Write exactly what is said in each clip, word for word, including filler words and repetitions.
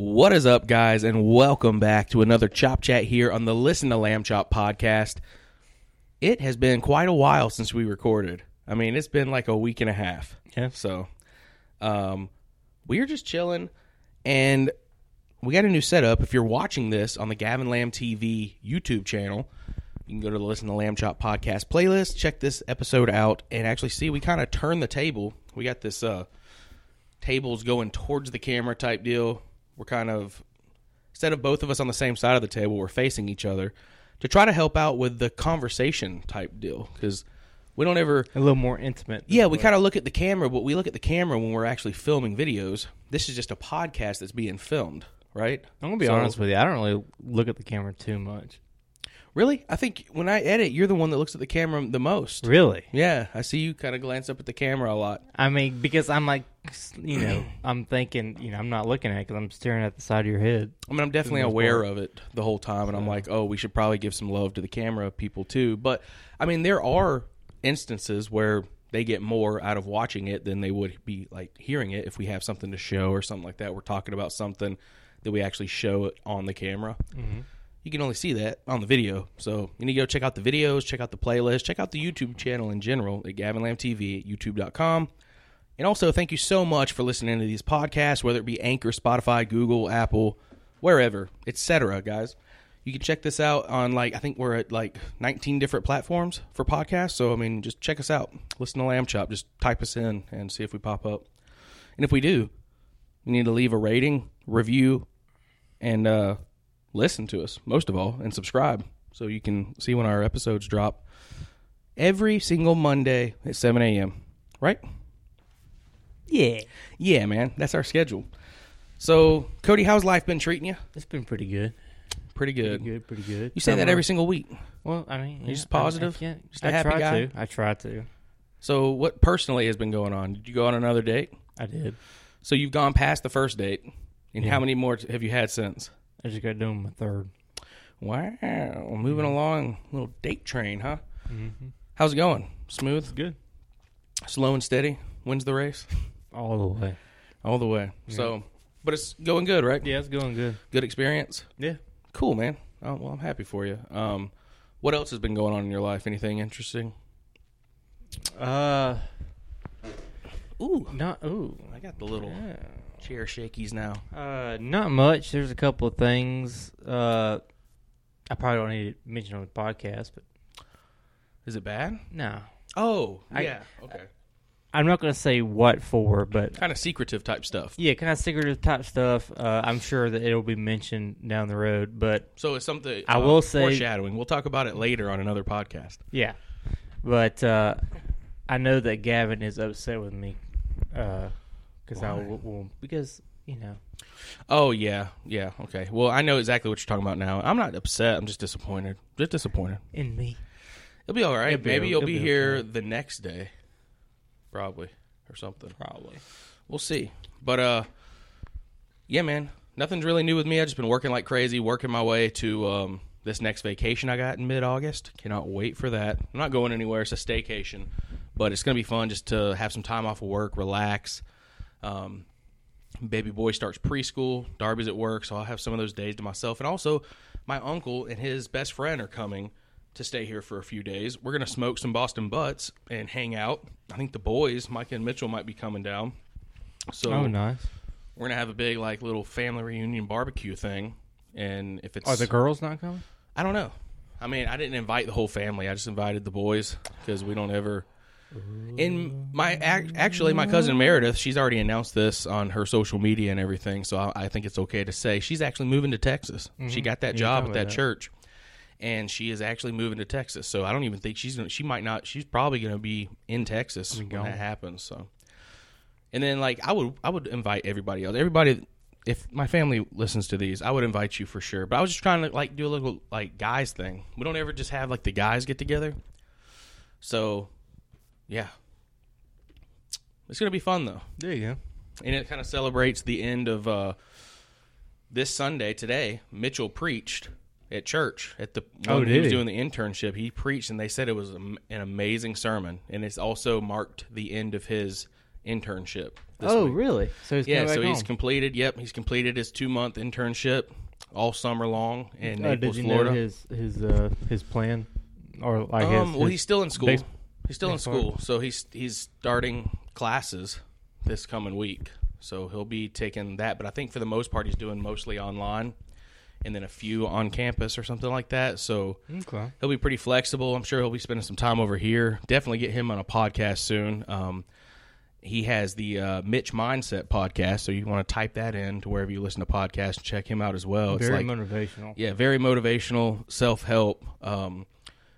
What is up, guys, and welcome back to another Chop Chat here on the Listen to Lamb Chop podcast. It has been quite a while since we recorded. I mean, it's been like a week and a half. Yeah. So um, we are just chilling, and we got a new setup. If you're watching this on the Gavin Lamb T V YouTube channel, you can go to the Listen to Lamb Chop podcast playlist, check this episode out, and actually see we kind of turn the table. We got this uh, tables going towards the camera type deal. We're kind of, instead of both of us on the same side of the table, we're facing each other to try to help out with the conversation type deal, because we don't ever... A little more intimate. Yeah, we kind of look at the camera, but we look at the camera when we're actually filming videos. This is just a podcast that's being filmed, right? I'm going to be so, honest with you. I don't really look at the camera too much. Really? I think when I edit, you're the one that looks at the camera the most. Really? Yeah. I see you kind of glance up at the camera a lot. I mean, because I'm like... You know, I'm thinking, you know, I'm not looking at it because I'm staring at the side of your head. I mean, I'm definitely aware of it the whole time, and I'm like, oh, we should probably give some love to the camera people, too. But, I mean, there are instances where they get more out of watching it than they would be, like, hearing it if we have something to show or something like that. We're talking about something that we actually show it on the camera. Mm-hmm. You can only see that on the video. So, you need to go check out the videos, check out the playlist, check out the YouTube channel in general at Gavin Lamb T V at YouTube dot com. And also, thank you so much for listening to these podcasts, whether it be Anchor, Spotify, Google, Apple, wherever, et cetera, guys. You can check this out on, like, I think we're at, like, nineteen different platforms for podcasts. So, I mean, just check us out. Listen to Lamb Chop. Just type us in and see if we pop up. And if we do, you need to leave a rating, review, and uh, listen to us, most of all, and subscribe so you can see when our episodes drop every single Monday at seven a.m., right? Yeah. Yeah, man. That's our schedule. So, Cody, how's life been treating you? It's been pretty good. Pretty good. Pretty good, pretty good. You say I'm that every single week. Well, I mean... You're yeah, just positive? I, I just a I happy try guy? To. I try to. So, what personally has been going on? Did you go on another date? I did. So, you've gone past the first date. And yeah. How many more have you had since? I just got doing my third. Wow. Moving mm-hmm. along. Little date train, huh? Mm-hmm. How's it going? Smooth? It's good. Slow and steady? Wins the race? All the way. All the way. Yeah. So, but it's going good, right? Yeah, it's going good. Good experience? Yeah. Cool, man. Oh, well, I'm happy for you. Um, what else has been going on in your life? Anything interesting? Uh, ooh. Not, ooh. I got the little yeah. chair shakies now. Uh, not much. There's a couple of things. Uh, I probably don't need to mention on the podcast, but. Is it bad? No. Oh, I, yeah. Okay. I, I'm not going to say what for, but... Kind of secretive type stuff. Yeah, kind of secretive type stuff. Uh, I'm sure that it'll be mentioned down the road, but... So it's something... I um, will say... Foreshadowing. We'll talk about it later on another podcast. Yeah. But uh, I know that Gavin is upset with me. Uh, cause I will, will, because, you know... Oh, yeah. Yeah, okay. Well, I know exactly what you're talking about now. I'm not upset. I'm just disappointed. Just disappointed. In me. It'll be all right. It'll Maybe be, you'll be, be here okay. the next day. Probably, or something. Probably. We'll see. But, uh, yeah, man, nothing's really new with me. I've just been working like crazy, working my way to um, this next vacation I got in mid-August. Cannot wait for that. I'm not going anywhere. It's a staycation, but it's going to be fun just to have some time off of work, relax. Um, baby boy starts preschool. Darby's at work, so I'll have some of those days to myself. And also, my uncle and his best friend are coming to stay here for a few days. We're going to smoke some Boston butts and hang out. I think the boys, Mike and Mitchell, might be coming down. So oh, nice. We're going to have a big, like, little family reunion barbecue thing. And if it's... Are the girls not coming? I don't know. I mean, I didn't invite the whole family. I just invited the boys because we don't ever... In my actually, my cousin Meredith, she's already announced this on her social media and everything, so I, I think it's okay to say she's actually moving to Texas. Mm-hmm. She got that you job at that, that church. And she is actually moving to Texas, so I don't even think she's gonna. She might not. She's probably gonna be in Texas when that happens. So, and then like I would, I would invite everybody else. Everybody, if my family listens to these, I would invite you for sure. But I was just trying to like do a little like guys thing. We don't ever just have like the guys get together. So, yeah, it's gonna be fun though. There you go. And it kind of celebrates the end of uh, this Sunday today. Mitchell preached. At church, at the oh, when he was doing the internship, he preached, and they said it was an amazing sermon, and it's also marked the end of his internship. this oh, week. Really? So he's yeah, so home. he's completed. Yep, he's completed his two month internship all summer long in uh, Naples, did you Florida. Know his his uh, his plan, or like um, his, well, his he's still in school. Base- he's still in school, part. so he's he's starting classes this coming week. So he'll be taking that, but I think for the most part he's doing mostly online, and then a few on campus or something like that. So okay. he'll be pretty flexible. I'm sure he'll be spending some time over here. Definitely get him on a podcast soon. Um, he has the uh, Mitch Mindset podcast, so you want to type that in to wherever you listen to podcasts and check him out as well. Very it's like, motivational. Yeah, very motivational, self-help, um,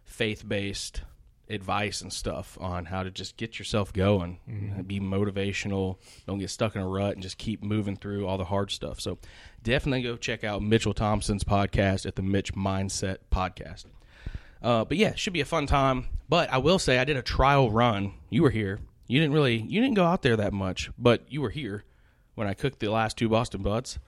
faith-based advice and stuff on how to just get yourself going, mm-hmm. be motivational, don't get stuck in a rut, and just keep moving through all the hard stuff. So definitely go check out Mitchell Thompson's podcast at the Mitch Mindset Podcast. Uh, but yeah, it should be a fun time. But I will say I did a trial run. You were here. You didn't really, you didn't go out there that much, but you were here when I cooked the last two Boston Butts.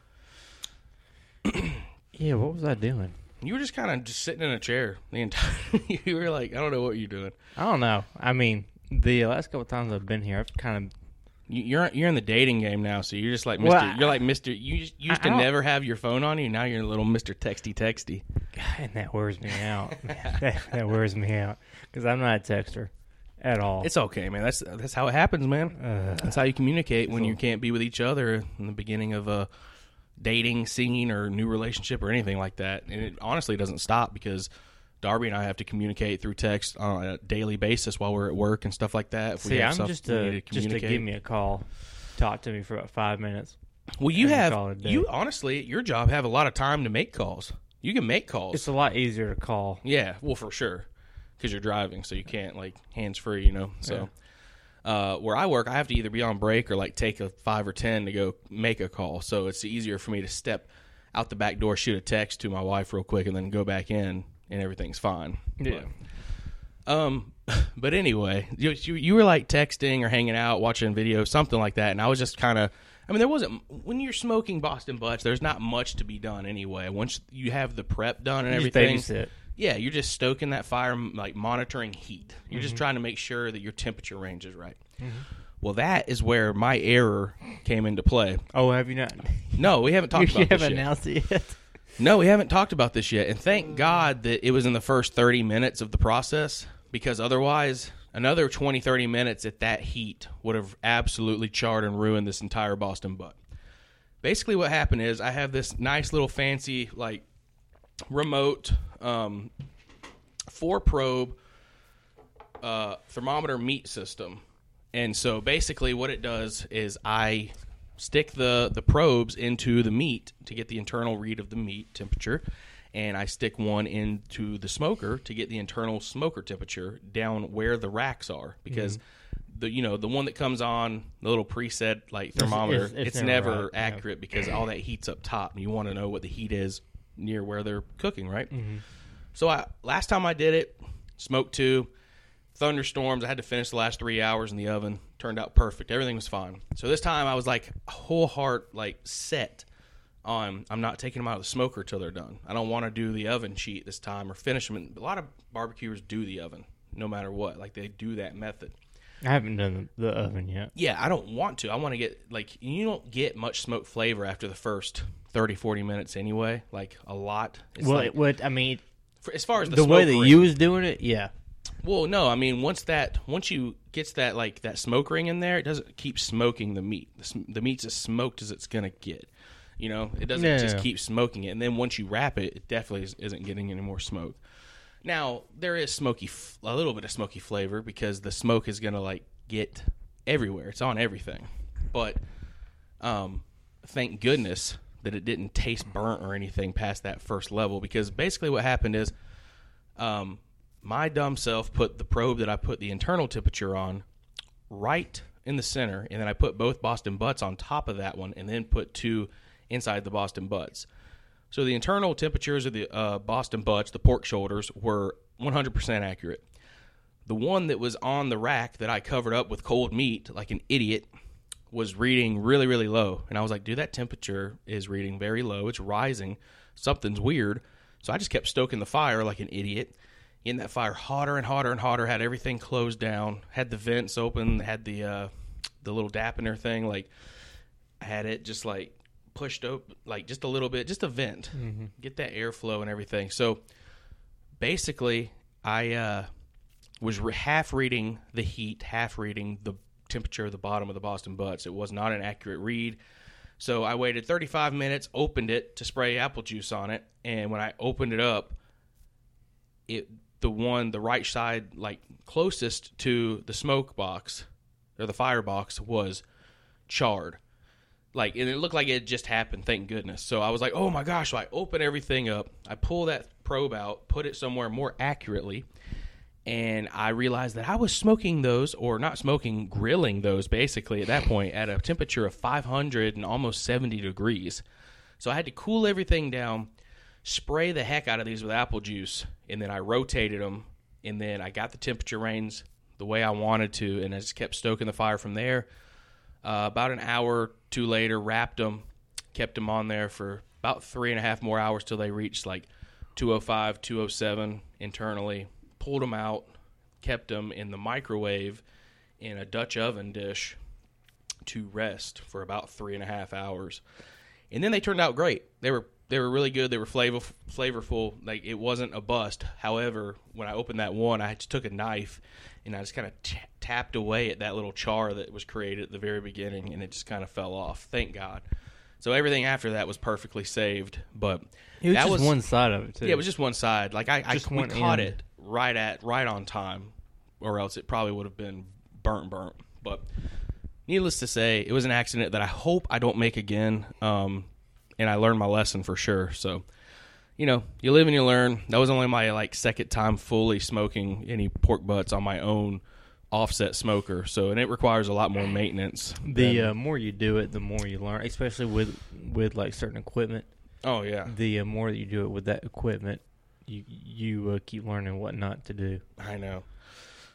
Yeah, what was I doing? You were just kind of just sitting in a chair the entire. You were like, I don't know what you're doing. I don't know. I mean, the last couple of times I've been here, I've kind of. You're you're in the dating game now, so you're just like Mister. Well, you're I, like Mister. You, just, you used I, to I never have your phone on you. Now you're a little Mister Texty Texty. And that wears me out. that, that wears me out because I'm not a texter at all. It's okay, man. That's that's how it happens, man. Uh, that's how you communicate when you can't be with each other in the beginning of a dating scene or new relationship or anything like that. And it honestly doesn't stop because Darby and I have to communicate through text on a daily basis while we're at work and stuff like that. If See, we I'm just to, just to give me a call, talk to me for about five minutes. Well, you have, you honestly, at your job, have a lot of time to make calls. You can make calls. It's a lot easier to call. Yeah, well, for sure, because you're driving, so you can't, like, hands-free, you know, so... Yeah. Uh, where I work, I have to either be on break or like take a five or ten to go make a call. So it's easier for me to step out the back door, shoot a text to my wife real quick, and then go back in, and everything's fine. Yeah. But, um, but anyway, you, you you were like texting or hanging out, watching video, something like that, and I was just kind of. I mean, there wasn't when you're smoking Boston Butts. There's not much to be done anyway. Once you have the prep done and everything. Just babysit. Yeah, you're just stoking that fire, like monitoring heat. You're mm-hmm. just trying to make sure that your temperature range is right. Mm-hmm. Well, that is where my error came into play. Oh, have you not? No, we haven't talked about this yet. You haven't announced it yet? No, we haven't talked about this yet. And thank God that it was in the first thirty minutes of the process, because otherwise another twenty, thirty minutes at that heat would have absolutely charred and ruined this entire Boston butt. Basically what happened is I have this nice little fancy, like, remote um four probe uh thermometer meat system, and so basically what it does is I stick the the probes into the meat to get the internal read of the meat temperature, and I stick one into the smoker to get the internal smoker temperature down where the racks are, because mm-hmm. the you know the one that comes on the little preset like thermometer it's, it's, it's, it's never, never right. accurate, because all that heat's up top and you want to know what the heat is near where they're cooking, right? Mm-hmm. So I last time I did it, smoked two, thunderstorms. I had to finish the last three hours in the oven. Turned out perfect. Everything was fine. So this time I was like whole heart like set on I'm not taking them out of the smoker till they're done. I don't want to do the oven cheat this time or finish them. A lot of barbecuers do the oven no matter what. Like they do that method. I haven't done the oven yet. Yeah, I don't want to. I want to get like you don't get much smoke flavor after the first thirty, forty minutes anyway, like a lot. It's well, like, it would, I mean, for, as far as the, the way that ring, you was doing it, yeah. Well, no, I mean, once that, once you gets that, like that smoke ring in there, it doesn't keep smoking the meat. The, the meat's as smoked as it's gonna get. You know, it doesn't no, just no. keep smoking it. And then once you wrap it, it definitely is, isn't getting any more smoke. Now there is smoky, a little bit of smoky flavor because the smoke is gonna like get everywhere. It's on everything, but um, thank goodness that it didn't taste burnt or anything past that first level, because basically what happened is um, my dumb self put the probe that I put the internal temperature on right in the center, and then I put both Boston Butts on top of that one and then put two inside the Boston Butts. So the internal temperatures of the uh, Boston Butts, the pork shoulders, were one hundred percent accurate. The one that was on the rack that I covered up with cold meat like an idiot was reading really, really low. And I was like, dude, that temperature is reading very low. It's rising. Something's weird. So I just kept stoking the fire like an idiot. Getting that fire hotter and hotter and hotter, had everything closed down, had the vents open, had the uh, the little dampener thing, like I had it just like pushed up, like just a little bit, just a vent, mm-hmm. get that airflow and everything. So basically I uh, was re- half reading the heat, half reading the temperature of the bottom of the Boston butts. It was not an accurate read. So I waited thirty-five minutes, opened it to spray apple juice on it, and when I opened it up, it the one the right side like closest to the smoke box or the fire box was charred. Like, and it looked like it just happened, thank goodness. So I was like, "Oh my gosh." So I open everything up. I pull that probe out, put it somewhere more accurately, and I realized that I was smoking those, or not smoking, grilling those basically at that point at a temperature of five hundred and almost seventy degrees. So I had to cool everything down, spray the heck out of these with apple juice, and then I rotated them, and then I got the temperature range the way I wanted to, and I just kept stoking the fire from there. Uh, about an hour or two later, wrapped them, kept them on there for about three and a half more hours till they reached like two oh five, two oh seven internally. Pulled them out, kept them in the microwave in a Dutch oven dish to rest for about three and a half hours, and then they turned out great. They were they were really good. They were flavor flavorful. Like, it wasn't a bust. However, when I opened that one, I just took a knife and I just kind of t- tapped away at that little char that was created at the very beginning, and it just kind of fell off. Thank God. So everything after that was perfectly saved, but it was that just was one side of it too. Yeah, it was just one side. Like I, I just we caught end. it. right at right on time, or else it probably would have been burnt burnt. But needless to say, it was an accident that I hope I don't make again, um and I learned my lesson for sure. So, you know, you live and you learn. That was only my like second time fully smoking any pork butts on my own offset smoker, so, and it requires a lot more maintenance. The than, uh, more you do it, the more you learn, especially with with like certain equipment. Oh yeah, the uh, more that you do it with that equipment, you you uh, keep learning what not to do. I know.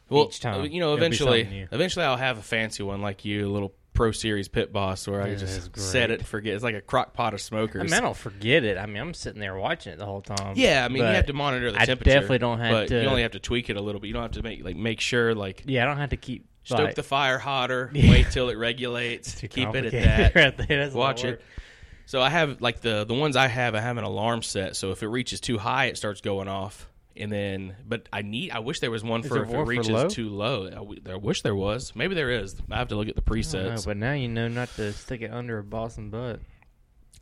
Well, each time, you know, eventually, eventually I'll have a fancy one like you, a little Pro Series Pit Boss, where yeah, I just set it and forget. It's like a crock pot of smokers. I mean, I don't forget it. I mean, I'm sitting there watching it the whole time. Yeah, I mean, you have to monitor the I temperature. I definitely don't have but to. You only have to tweak it a little bit. You don't have to make like make sure like. Yeah, I don't have to keep stoke like, the fire hotter. Yeah. Wait till it regulates. Keep it at that. Right there, watch it. So I have, like, the, the ones I have, I have an alarm set. So if it reaches too high, it starts going off. And then, but I need, I wish there was one for if it reaches low? too low. I, w- I wish there was. Maybe there is. I have to look at the presets. Know, but now you know not to stick it under a Boston butt.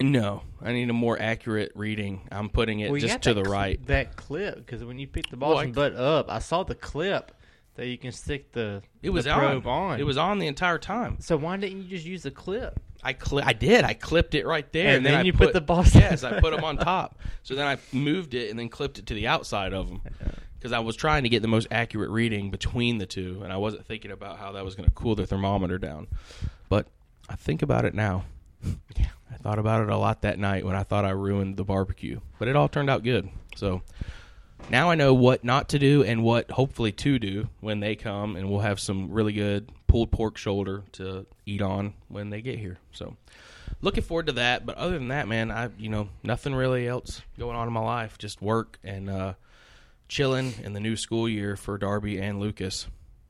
No, I need a more accurate reading. I'm putting it well, just to the cl- right. That clip, because when you pick the Boston well, I, butt up, I saw the clip that you can stick the, it was the probe on. on. It was on the entire time. So why didn't you just use the clip? I cli- I did. I clipped it right there. And, and then, then I you put, put the boss. Yes, I put them on top. So then I moved it and then clipped it to the outside of them, because I was trying to get the most accurate reading between the two, and I wasn't thinking about how that was going to cool the thermometer down. But I think about it now. Yeah, I thought about it a lot that night when I thought I ruined the barbecue, but it all turned out good. So now I know what not to do and what hopefully to do when they come, and we'll have some really good pulled pork shoulder to eat on when they get here. So looking forward to that. But other than that, man, I, you know, nothing really else going on in my life, just work and uh, chilling in the new school year for Darby and Lucas.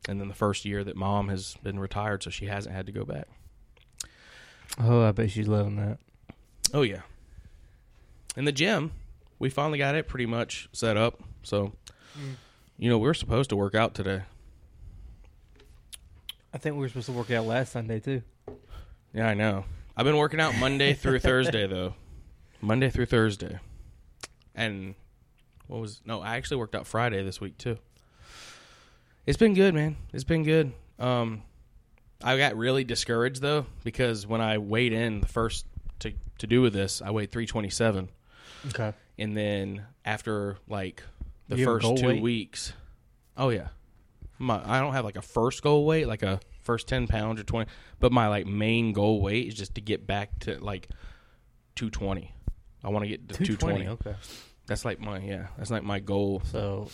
And then the first year that mom has been retired, so she hasn't had to go back. Oh, I bet she's loving that. Oh, yeah. And the gym, we finally got it pretty much set up. So, mm. you know, we were supposed to work out today. I think we were supposed to work out last Sunday, too. Yeah, I know. I've been working out Monday through Thursday, though. Monday through Thursday. And what was... No, I actually worked out Friday this week, too. It's been good, man. It's been good. Um, I got really discouraged, though, because when I weighed in the first to, to do with this, I weighed three twenty-seven. Okay. And then after, like, the you first two weight? weeks... Oh, yeah. My, I don't have like a first goal weight, like a first ten pounds or twenty, but my like main goal weight is just to get back to like two twenty. I want to get to two twenty. Okay. That's like my, yeah, that's like my goal. So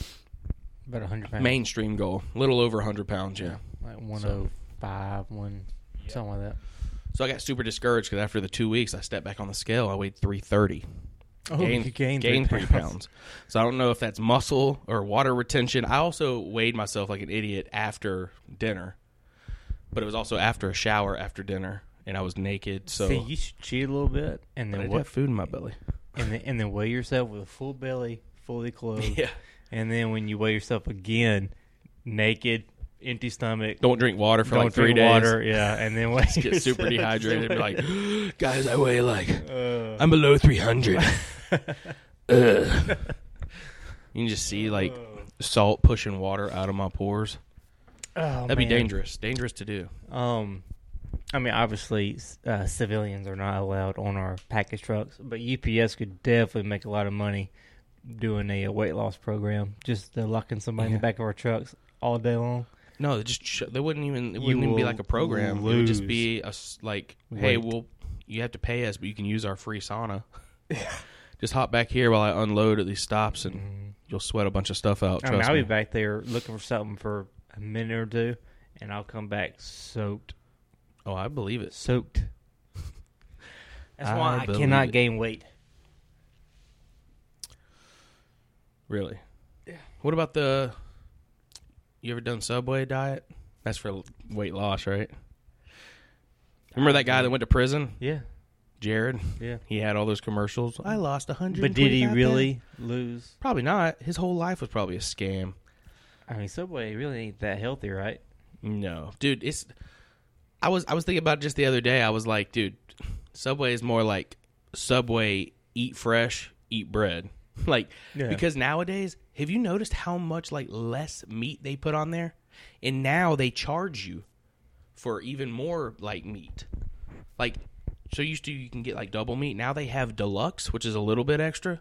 about one hundred pounds. Mainstream goal. A little over one hundred pounds, yeah. Like one oh five, so, one, yeah. something like that. So I got super discouraged because after the two weeks I stepped back on the scale. I weighed three thirty. Oh, gained, you gained, gained three, three pounds. pounds. So I don't know if that's muscle or water retention. I also weighed myself like an idiot after dinner but it was also after a shower after dinner, and I was naked. So See, you should cheat a little bit, and then I got food in my belly, and then, and then weigh yourself with a full belly, fully clothed. Yeah, and then when you weigh yourself again, naked, empty stomach. Don't drink water for don't like three drink days. Water, yeah, and then weigh yourself, get super dehydrated. And be like, guys, I weigh like uh, I'm below three hundred. uh. You can just see, like, salt pushing water out of my pores. Oh, That'd man. be dangerous. Dangerous to do. Um, I mean, obviously, uh, civilians are not allowed on our package trucks, but U P S could definitely make a lot of money doing a weight loss program, just uh, locking somebody yeah. in the back of our trucks all day long. No, they just they wouldn't even it wouldn't even be like a program. Lose. It would just be a, like, Wait. hey, well, you have to pay us, but you can use our free sauna. Just hop back here while I unload at these stops and. Mm-hmm. You'll sweat a bunch of stuff out. I mean, I'll me. be back there looking for something for a minute or two, and I'll come back soaked. Oh, I believe it. Soaked. That's I why I cannot it. gain weight. Really? Yeah. What about the... You ever done Subway diet? That's for weight loss, right? Remember that guy that went to prison? Yeah. Jared, yeah, he had all those commercials. I lost one hundred. But did he really pounds. lose? Probably not. His whole life was probably a scam. I mean, Subway really ain't that healthy, right? No, dude. It's. I was I was thinking about it just the other day. I was like, dude, Subway is more like Subway eat fresh, eat bread. Like yeah. because nowadays, have you noticed how much like less meat they put on there? And now they charge you for even more like meat, like. So used to you can get like double meat. Now they have deluxe, which is a little bit extra,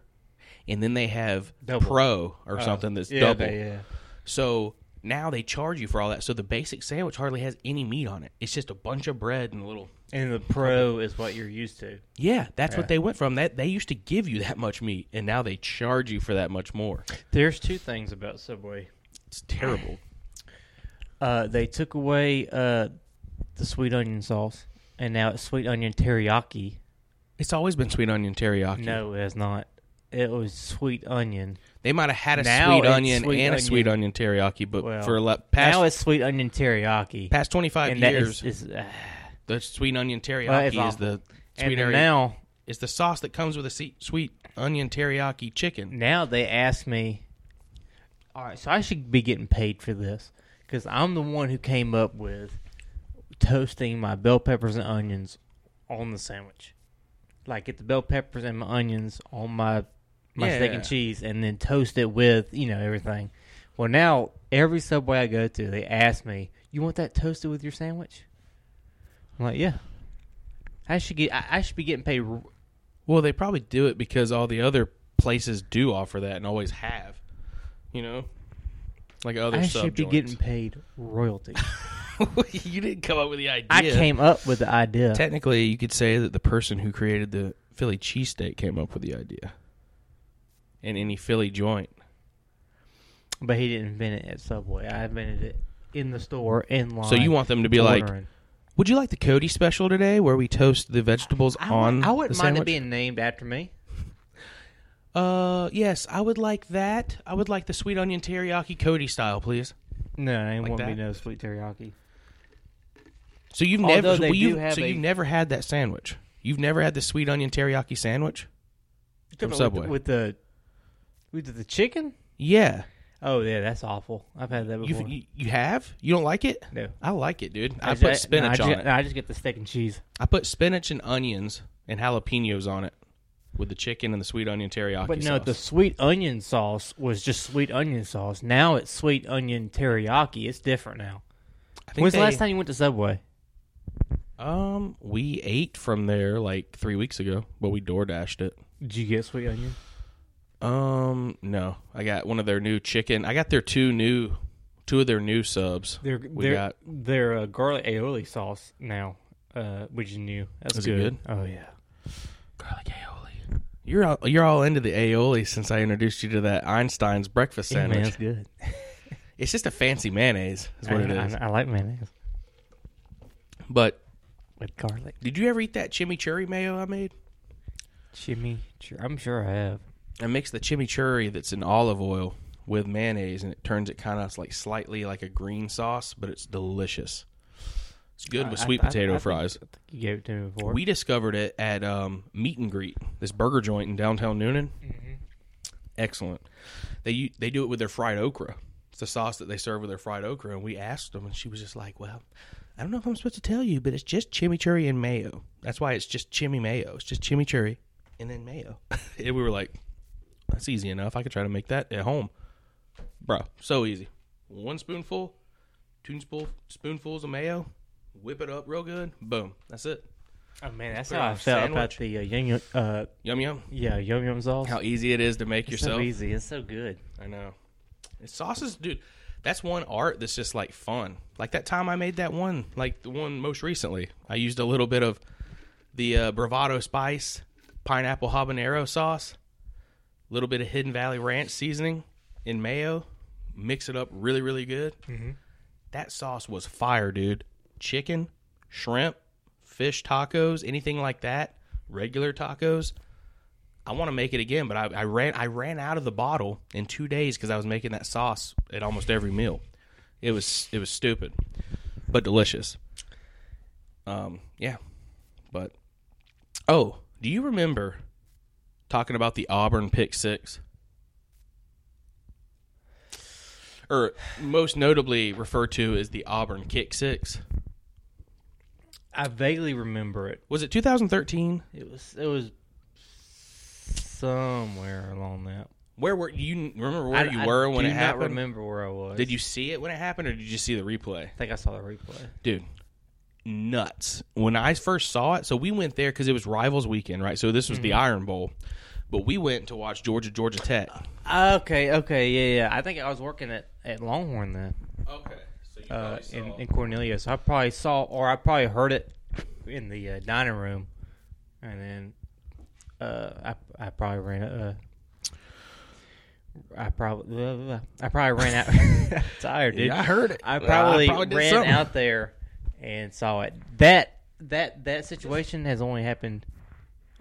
and then they have double. pro or uh, something that's yeah, double. They, yeah. So now they charge you for all that. So the basic sandwich hardly has any meat on it. It's just a bunch of bread and a little. And the pro is what you're used to. Yeah, that's yeah. what they went from. That they used to give you that much meat, and now they charge you for that much more. There's two things about Subway. It's terrible. Uh, they took away uh, the sweet onion sauce. And now it's sweet onion teriyaki. It's always been sweet onion teriyaki. No, it has not. It was sweet onion. They might have had a now sweet onion sweet and onion. a sweet onion teriyaki, but well, for le- past... Now it's sweet onion teriyaki. Past twenty-five and years, is, is, uh, the sweet onion teriyaki well, is the... sweet And now... It's the sauce that comes with a se- sweet onion teriyaki chicken. Now they ask me, all right, so I should be getting paid for this, because I'm the one who came up with... toasting my bell peppers and onions on the sandwich. Like, get the bell peppers and my onions on my my yeah. steak and cheese, and then toast it with, you know, everything. Well, now, every Subway I go to, they ask me, you want that toasted with your sandwich? I'm like, yeah. I should get. I, I should be getting paid. Well, they probably do it because all the other places do offer that and always have, you know? Like other I sub should be joints. Getting paid royalty. You didn't come up with the idea. I came up with the idea. Technically, you could say that the person who created the Philly cheesesteak came up with the idea. And any Philly joint. But he didn't invent it at Subway. I invented it in the store, in line. So you want them to be ordering. like, would you like the Cody special today where we toast the vegetables I, I on would, I wouldn't the mind sandwich? It being named after me. Uh, yes, I would like that. I would like the sweet onion teriyaki Cody style, please. No, I like won't be no sweet teriyaki. So you've Although never, so you, so a, you've never had that sandwich. You've never had the sweet onion teriyaki sandwich from Subway with the, with the with the chicken. Yeah. Oh yeah, that's awful. I've had that before. You, you have? You don't like it? No, I like it, dude. I, I put just, spinach no, I on just, it. No, I just get the steak and cheese. I put spinach and onions and jalapenos on it with the chicken and the sweet onion teriyaki. But no, sauce. The sweet onion sauce was just sweet onion sauce. Now it's sweet onion teriyaki. It's different now. I think When's they, the last time you went to Subway? Um, we ate from there like three weeks ago, but we door dashed it. Did you get sweet onion? Um, no. I got one of their new chicken. I got their two new, two of their new subs. They're, we they're, got their uh, garlic aioli sauce now, uh, which is new. That's is good. It good. Oh yeah, garlic aioli. You're all, you're all into the aioli since I introduced you to that Einstein's breakfast sandwich. Yeah, man, it's good. It's just a fancy mayonnaise. Is what I, it is. I, I like mayonnaise, but. With garlic. Did you ever eat that chimichurri mayo I made? Chimichurri. I'm sure I have. I mixed the chimichurri that's in olive oil with mayonnaise, and it turns it kind of like slightly like a green sauce, but it's delicious. It's good with I, sweet I, potato I, I fries. Think, I think you gave it to me before. We discovered it at um, Meat and Greet, this burger joint in downtown Noonan. Mm-hmm. Excellent. They they do it with their fried okra. It's the sauce that they serve with their fried okra. And we asked them, and she was just like, well, I don't know if I'm supposed to tell you, but it's just chimichurri and mayo. That's why it's just chimmy mayo. It's just chimichurri and then mayo. And we were like, that's easy enough. I could try to make that at home. Bro, so easy. One spoonful, two spoon, spoonfuls of mayo, whip it up real good, boom. That's it. Oh, man, that's how I felt about the uh, yum, uh, yum yum. Yeah, yum yum sauce. How easy it is to make yourself. It's so easy. It's so good. I know. It's sauces, dude. That's one art that's just, like, fun. Like, that time I made that one, like, the one most recently, I used a little bit of the uh, Bravado Spice, pineapple habanero sauce, a little bit of Hidden Valley Ranch seasoning in mayo, mix it up really, really good. Mm-hmm. That sauce was fire, dude. Chicken, shrimp, fish tacos, anything like that, regular tacos. I want to make it again, but I, I ran I ran out of the bottle in two days because I was making that sauce at almost every meal. It was it was stupid, but delicious. Um, yeah, but oh, do you remember talking about the Auburn pick six, or most notably referred to as the Auburn kick six? I vaguely remember it. Was it two thousand thirteen? It was. It was. Somewhere along that. Where were you? Remember where I, you were I when it happened? I do not remember where I was. Did you see it when it happened, or did you see the replay? I think I saw the replay. Dude, nuts. When I first saw it, so we went there because it was Rivals Weekend, right? So this was mm-hmm. the Iron Bowl, but we went to watch Georgia, Georgia Tech. Uh, okay, okay, yeah, yeah. I think I was working at, at Longhorn then. Okay. So you uh, saw. In, in Cornelia. So I probably saw, or I probably heard it in the uh, dining room, and then... Uh, I I probably ran uh I probably blah, blah, blah. I probably ran out. I'm tired, dude. Yeah, I heard it. I probably, uh, I probably ran out there and saw it. That that that situation has only happened.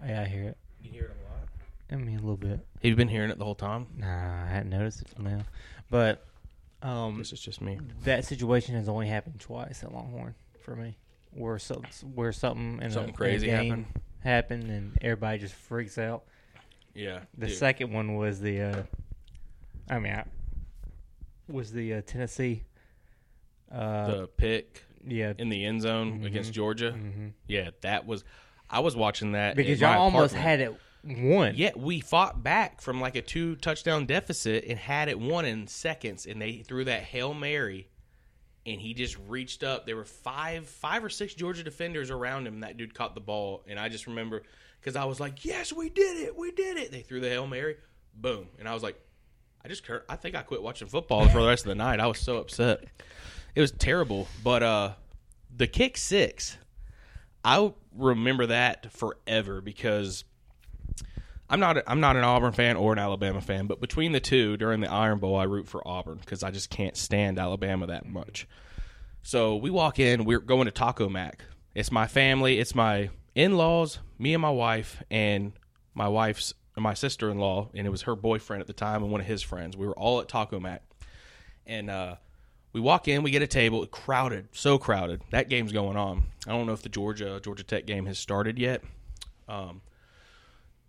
Yeah, I hear it. You hear it a lot. I mean, a little bit. Have you been hearing it the whole time? Nah, I hadn't noticed it till now. But um, this is just me. That situation has only happened twice at Longhorn for me, where so, where something in something a, crazy a happened. Happened and everybody just freaks out. Yeah. The dude. Second one was the, uh, I mean, I, was the uh, Tennessee. Uh, the pick. Yeah. In the end zone mm-hmm. against Georgia. Mm-hmm. Yeah, that was. I was watching that because y'all almost had it won. Yeah, we fought back from like a two touchdown deficit and had it won in seconds, and they threw that Hail Mary. And he just reached up. There were five five or six Georgia defenders around him. That dude caught the ball. And I just remember, because I was like, yes, we did it. We did it. They threw the Hail Mary. Boom. And I was like, I just cur- I think I quit watching football for the rest of the night. I was so upset. It was terrible. But uh, the kick six, I remember that forever because I'm not I'm not an Auburn fan or an Alabama fan, but between the two, during the Iron Bowl, I root for Auburn because I just can't stand Alabama that much. So we walk in. We're going to Taco Mac. It's my family. It's my in-laws, me and my wife, and my wife's my sister-in-law, and it was her boyfriend at the time and one of his friends. We were all at Taco Mac. And uh, we walk in. We get a table. Crowded. So crowded. That game's going on. I don't know if the Georgia Georgia Tech game has started yet. Um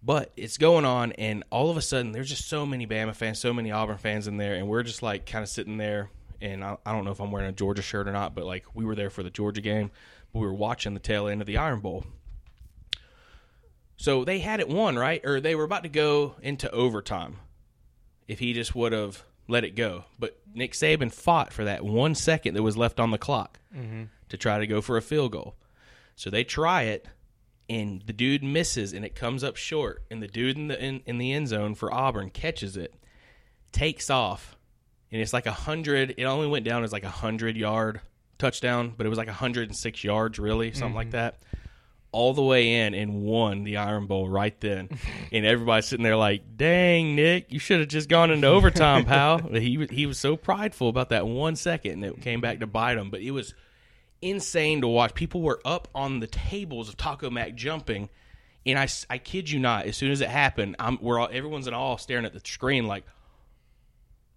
But it's going on, and all of a sudden, there's just so many Bama fans, so many Auburn fans in there, and we're just, like, kind of sitting there, and I, I don't know if I'm wearing a Georgia shirt or not, but, like, we were there for the Georgia game, but we were watching the tail end of the Iron Bowl. So they had it won, right? Or they were about to go into overtime if he just would have let it go. But Nick Saban fought for that one second that was left on the clock mm-hmm. to try to go for a field goal. So they try it. And the dude misses, and it comes up short. And the dude in the in, in the end zone for Auburn catches it, takes off, and it's like a hundred. It only went down as like a hundred yard touchdown, but it was like a hundred and six yards, really, something mm-hmm. like that. All the way in and won the Iron Bowl right then. And everybody's sitting there like, "Dang, Nick, you should have just gone into overtime, pal." he he was so prideful about that one second, and it came back to bite him. But it was insane to watch. People were up on the tables of Taco Mac jumping, and I, I kid you not, as soon as it happened, I'm we're all everyone's in awe staring at the screen like,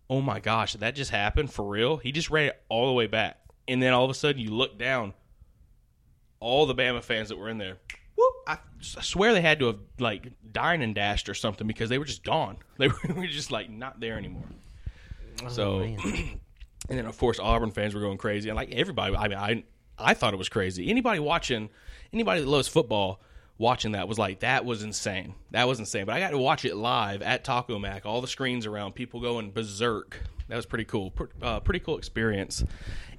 oh my gosh, that just happened for real. He just ran it all the way back, and then all of a sudden you look down all the Bama fans that were in there, whoop, I swear they had to have like dined and dashed or something because they were just gone. They were just like not there anymore. Oh, so, and then of course Auburn fans were going crazy, and like everybody, I mean, I I thought it was crazy. Anybody watching, anybody that loves football watching that was like, that was insane. That was insane. But I got to watch it live at Taco Mac. All the screens around, people going berserk. That was pretty cool. Pretty, uh, pretty cool experience.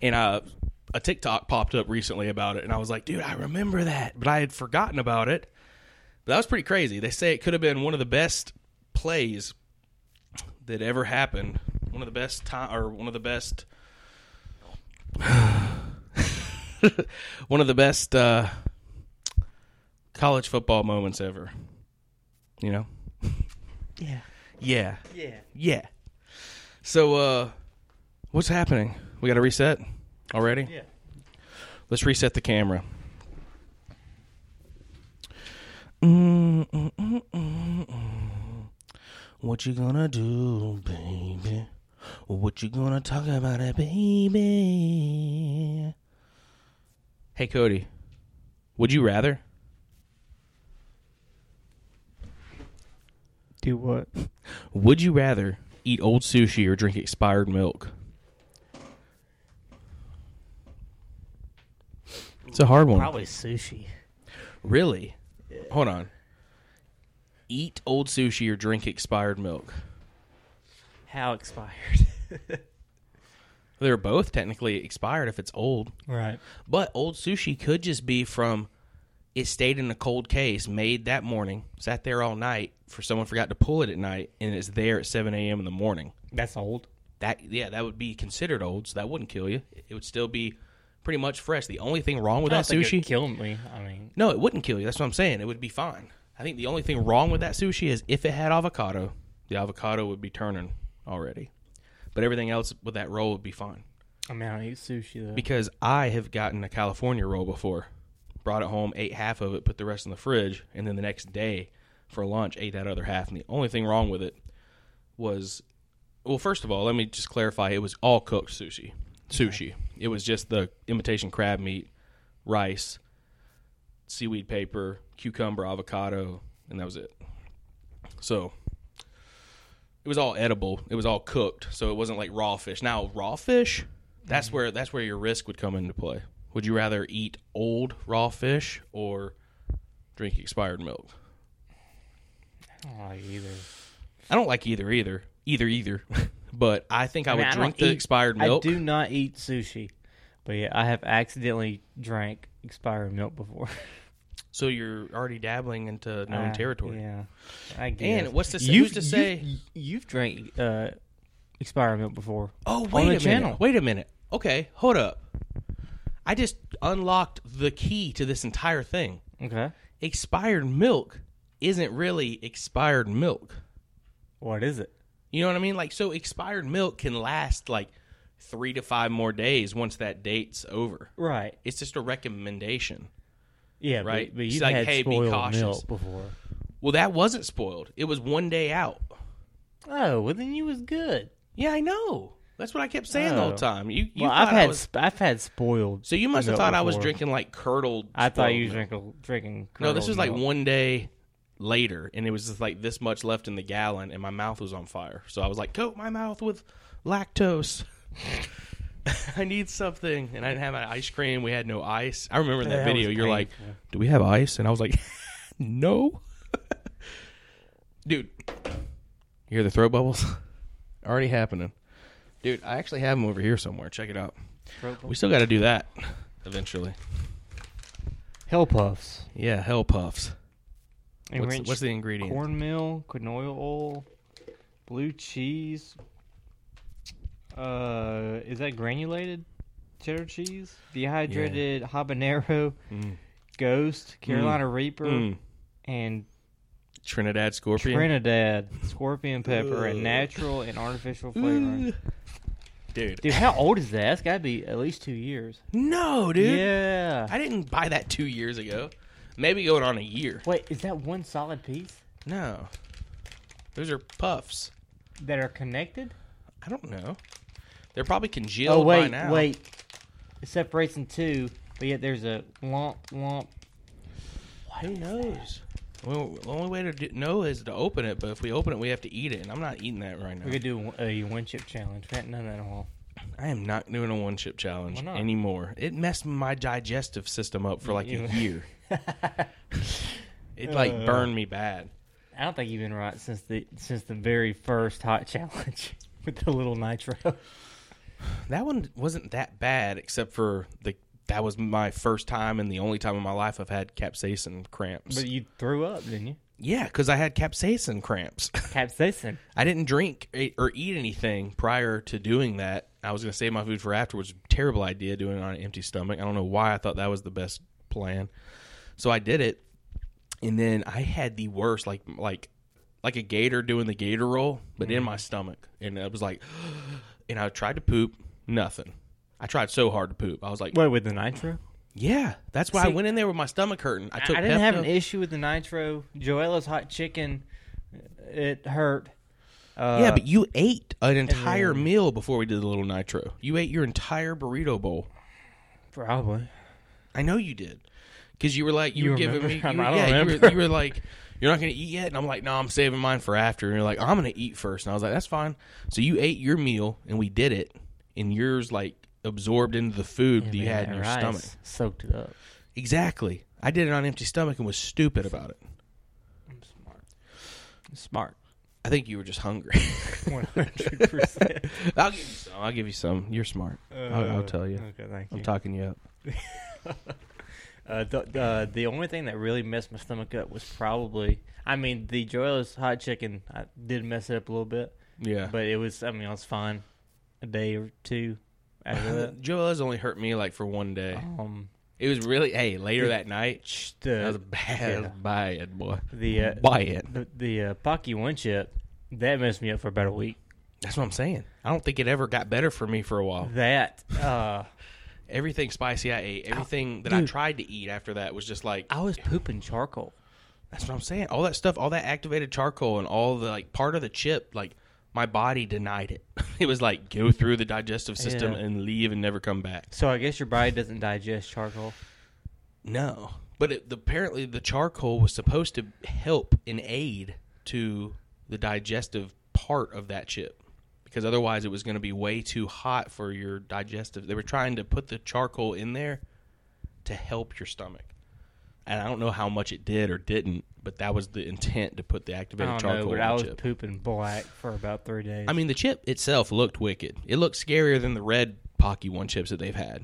And uh, a TikTok popped up recently about it, and I was like, dude, I remember that, but I had forgotten about it. But that was pretty crazy. They say it could have been one of the best plays that ever happened. One of the best time, or one of the best, one of the best uh, college football moments ever. You know? Yeah. Yeah. Yeah. Yeah. So, uh, what's happening? We got to reset already? Yeah. Let's reset the camera. Mm, mm, mm, mm, mm. What you gonna do, baby? What you gonna talk about it, baby? Hey, Cody. Would you rather? Do what? Would you rather eat old sushi or drink expired milk? It's a hard one. Probably sushi. Really? Yeah. Hold on. Eat old sushi or drink expired milk? How expired? They're both technically expired if it's old. Right. But old sushi could just be from it stayed in a cold case, made that morning, sat there all night for someone forgot to pull it at night, and it's there at seven a.m. in the morning. That's old. That Yeah, that would be considered old, so that wouldn't kill you. It would still be pretty much fresh. The only thing wrong with I don't that think sushi... it killed me. I mean... No, it wouldn't kill you. That's what I'm saying. It would be fine. I think the only thing wrong with that sushi is if it had avocado, the avocado would be turning already, but everything else with that roll would be fine. I mean, I eat sushi though because I have gotten a California roll before, brought it home, ate half of it, put the rest in the fridge, and then the next day for lunch ate that other half. And the only thing wrong with it was, well, first of all, let me just clarify: it was all cooked sushi. Sushi. Okay. It was just the imitation crab meat, rice, seaweed paper, cucumber, avocado, and that was it. So. It was all edible. It was all cooked, so it wasn't like raw fish. Now, raw fish, that's mm-hmm. where that's where your risk would come into play. Would you rather eat old raw fish or drink expired milk? I don't like either. I don't like either either. Either either. But I think I, I mean, would I drink the eat, expired milk. I do not eat sushi. But yeah, I have accidentally drank expired milk before. So you're already dabbling into known uh, territory. Yeah, I guess. And what's to say? You've, who's to say? You've, you've drank uh, expired milk before. Oh, wait on a minute. Channel. Wait a minute. Okay, hold up. I just unlocked the key to this entire thing. Okay. Expired milk isn't really expired milk. What is it? You know what I mean? Like, so expired milk can last like three to five more days once that date's over. Right. It's just a recommendation. Yeah, right. But, but you've like, had hey, spoiled be cautious. Milk before. Well, that wasn't spoiled. It was one day out. Oh, well then you was good. Yeah, I know. That's what I kept saying oh. the whole time. You, you well, I've had was... I've had spoiled. So you must have thought before. I was drinking like curdled. I thought you were drink, drinking. Curdled no, this was milk. Like one day later, and it was just like this much left in the gallon, and my mouth was on fire. So I was like, coat my mouth with lactose. I need something, and I didn't have an ice cream. We had no ice. I remember in that, that video, you're like, "Do we have ice?" And I was like, "No, dude." You hear the throat bubbles? Already happening, dude. I actually have them over here somewhere. Check it out. We still got to do that eventually. Hell puffs. Yeah, hell puffs. What's, what's the ingredient? Cornmeal, canola oil, blue cheese. Uh, is that granulated cheddar cheese, dehydrated yeah. habanero, mm. ghost, Carolina mm. Reaper, mm. and Trinidad scorpion? Trinidad scorpion pepper, and natural and artificial flavoring. Dude. Dude, how old is that? That's got to be at least two years. No, dude. Yeah. I didn't buy that two years ago. Maybe going on a year. Wait, is that one solid piece? No. Those are puffs. That are connected? I don't know. They're probably congealed oh, wait, by now. Wait, wait. It separates in two, But yet there's a lump, lump. What Who knows? Well, the only way to do, know is to open it, but if we open it, we have to eat it, and I'm not eating that right now. We could do a, a one-chip challenge. We haven't done that at all. I am not doing a one-chip challenge anymore. It messed my digestive system up for like a year. It like uh, burned me bad. I don't think you've been right since the since the very first hot challenge with the little nitro. That one wasn't that bad, except for the that was my first time and the only time in my life I've had capsaicin cramps. But you threw up, didn't you? Yeah, because I had capsaicin cramps. Capsaicin. I didn't drink or eat anything prior to doing that. I was going to save my food for afterwards. Terrible idea doing it on an empty stomach. I don't know why I thought that was the best plan. So I did it, and then I had the worst, like like like a gator doing the gator roll, but mm. in my stomach. And I was like, and I tried to poop, nothing. I tried so hard to poop. I was like, wait, with the nitro? Yeah, that's why See, I went in there with my stomach hurting. I took. I didn't Pepto. have an issue with the nitro. Joella's hot chicken, it hurt. Uh, yeah, but you ate an entire then, meal before we did the little nitro. You ate your entire burrito bowl. Probably. I know you did, because you were like you, you were giving me. You were, I don't yeah, remember. You were, you were like, you're not going to eat yet, and I'm like, no, I'm saving mine for after. And you're like, I'm going to eat first, and I was like, that's fine. So you ate your meal, and we did it, and yours like. absorbed into the food yeah, that you man, had in your stomach. Soaked it up. Exactly. I did it on an empty stomach and was stupid about it. I'm smart. Smart. I think you were just hungry. one hundred percent. I'll give you some. I'll give you some. You're smart. Uh, I'll, I'll tell you. Okay, thank you. I'm talking you up. uh, the, the, the only thing that really messed my stomach up was probably, I mean, the Joella's hot chicken, I did mess it up a little bit. Yeah. But it was, I mean, I was fine a day or two. Joella's only hurt me like for one day. Um, it was really hey later the, that night. The, that was bad, yeah. bad boy. The uh, bad. the, the uh, Pocky one chip that messed me up for about a week. That's what I'm saying. I don't think it ever got better for me for a while. That uh, everything spicy I ate, everything I, that dude, I tried to eat after that was just like I was pooping charcoal. That's what I'm saying. All that stuff, all that activated charcoal, and all the like part of the chip, like. My body denied it. It was like, go through the digestive system yeah. and leave and never come back. So I guess your body doesn't digest charcoal? No. But it, apparently the charcoal was supposed to help and aid to the digestive part of that chip. Because otherwise it was going to be way too hot for your digestive. They were trying to put the charcoal in there to help your stomach. And I don't know how much it did or didn't, but that was the intent to put the activated I don't charcoal know, but on I was chip. pooping black for about three days. I mean, the chip itself looked wicked. It looked scarier than the red Pocky One chips that they've had.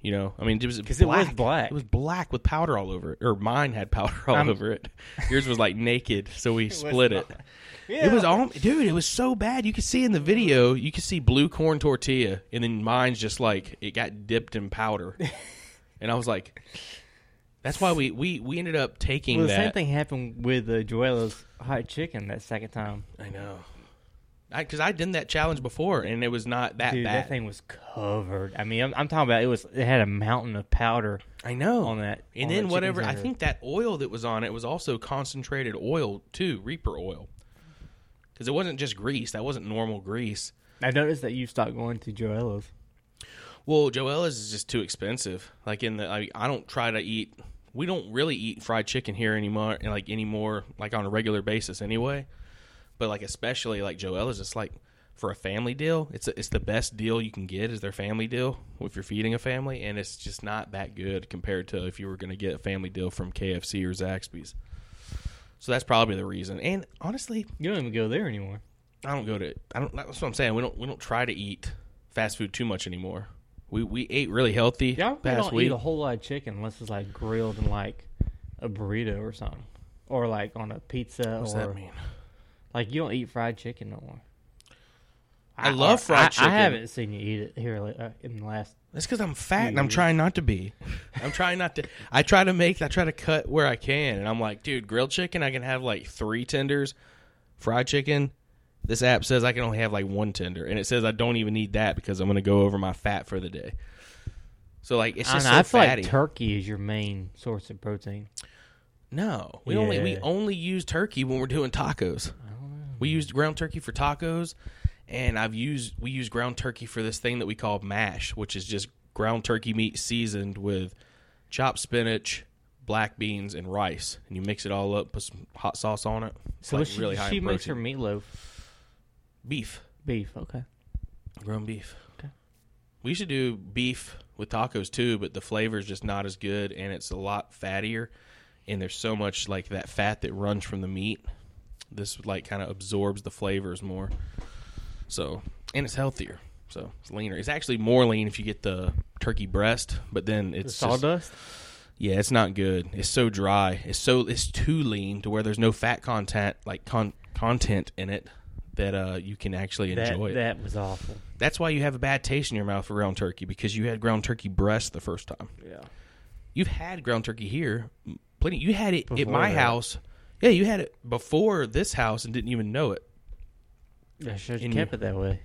You know, I mean, it was because it was black. It was black with powder all over it, or mine had powder all I'm... over it. Yours was like naked, so we it split it. Not... Yeah. It was all, dude. It was so bad. You could see in the video, you could see blue corn tortilla, and then mine's just like it got dipped in powder, and I was like. That's why we, we, we ended up taking well, the that. Same thing happened with uh, Joella's hot chicken that second time. I know. Because I, I did that challenge before, and it was not that Dude, bad. That thing was covered. I mean, I'm, I'm talking about it was. It had a mountain of powder. I know. On that. And on then that whatever, I think that oil that was on it was also concentrated oil, too, Reaper oil. Because it wasn't just grease. That wasn't normal grease. I noticed that you stopped going to Joella's. Well, Joella's is just too expensive. Like, in the, I, I don't try to eat... We don't really eat fried chicken here anymore, like anymore, like on a regular basis anyway. But like especially like Joella's, it's like for a family deal, it's a, it's the best deal you can get is their family deal if you're feeding a family, and it's just not that good compared to if you were going to get a family deal from K F C or Zaxby's. So that's probably the reason. And honestly, you don't even go there anymore. I don't go to. I don't. That's what I'm saying. We don't. We don't try to eat fast food too much anymore. We we ate really healthy yeah, past don't week. Eat a whole lot of chicken unless it's like grilled and like a burrito or something, or like on a pizza. What's or that mean? Like you don't eat fried chicken no more. I, I love fried I, chicken. I haven't seen you eat it here in the last. That's because I'm fat and I'm trying not to be. I'm trying not to. I try to make. I try to cut where I can, and I'm like, dude, grilled chicken. I can have like three tenders, fried chicken. This app says I can only have like one tender, and it says I don't even need that because I'm going to go over my fat for the day. So like it's just I, know, so I feel fatty. Like turkey is your main source of protein. No, we yeah. only we only use turkey when we're doing tacos. I don't know. We used ground turkey for tacos, and I've used we use ground turkey for this thing that we call mash, which is just ground turkey meat seasoned with chopped spinach, black beans, and rice. And you mix it all up, put some hot sauce on it. It's so like she, really high she in makes her meatloaf? Beef. Beef, okay. Grown beef. Okay. We should do beef with tacos too, but the flavor is just not as good, and it's a lot fattier. And there's so much like that fat that runs from the meat. This like kind of absorbs the flavors more. So, and it's healthier. So it's leaner. It's actually more lean if you get the turkey breast, but then it's the sawdust. Yeah, it's not good. It's so dry. It's so it's too lean to where there's no fat content like con, content in it that uh, you can actually enjoy that, it. That was awful. That's why you have a bad taste in your mouth for ground turkey, because you had ground turkey breast the first time. Yeah, you've had ground turkey here. Plenty. You had it before at my that. house. Yeah, you had it before this house and didn't even know it. I should have kept you, it that way.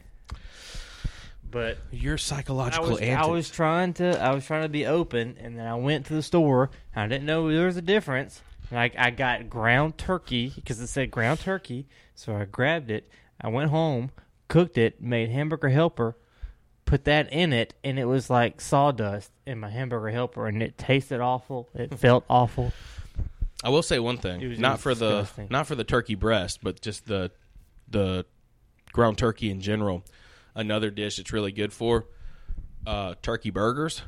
But your psychological I was, antics. I was trying to I was trying to be open, and then I went to the store. I didn't know there was a difference. And I, I got ground turkey because it said ground turkey, so I grabbed it. I went home, cooked it, made hamburger helper, put that in it, and it was like sawdust in my hamburger helper, and it tasted awful. It felt awful. I will say one thing: was, not for disgusting. the not for the turkey breast, but just the the ground turkey in general. Another dish it's really good for, uh, turkey burgers.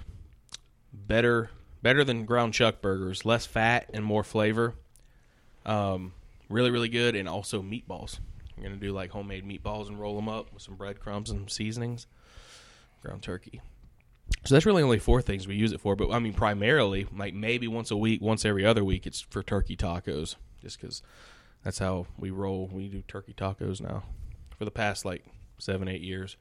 Better better than ground chuck burgers. Less fat and more flavor. Um, really, really good. And also meatballs. You're going to do like homemade meatballs and roll them up with some breadcrumbs and some seasonings. Ground turkey. So that's really only four things we use it for. But, I mean, primarily, like maybe once a week, once every other week, it's for turkey tacos. Just because that's how we roll. We do turkey tacos now for the past, like, seven, eight years.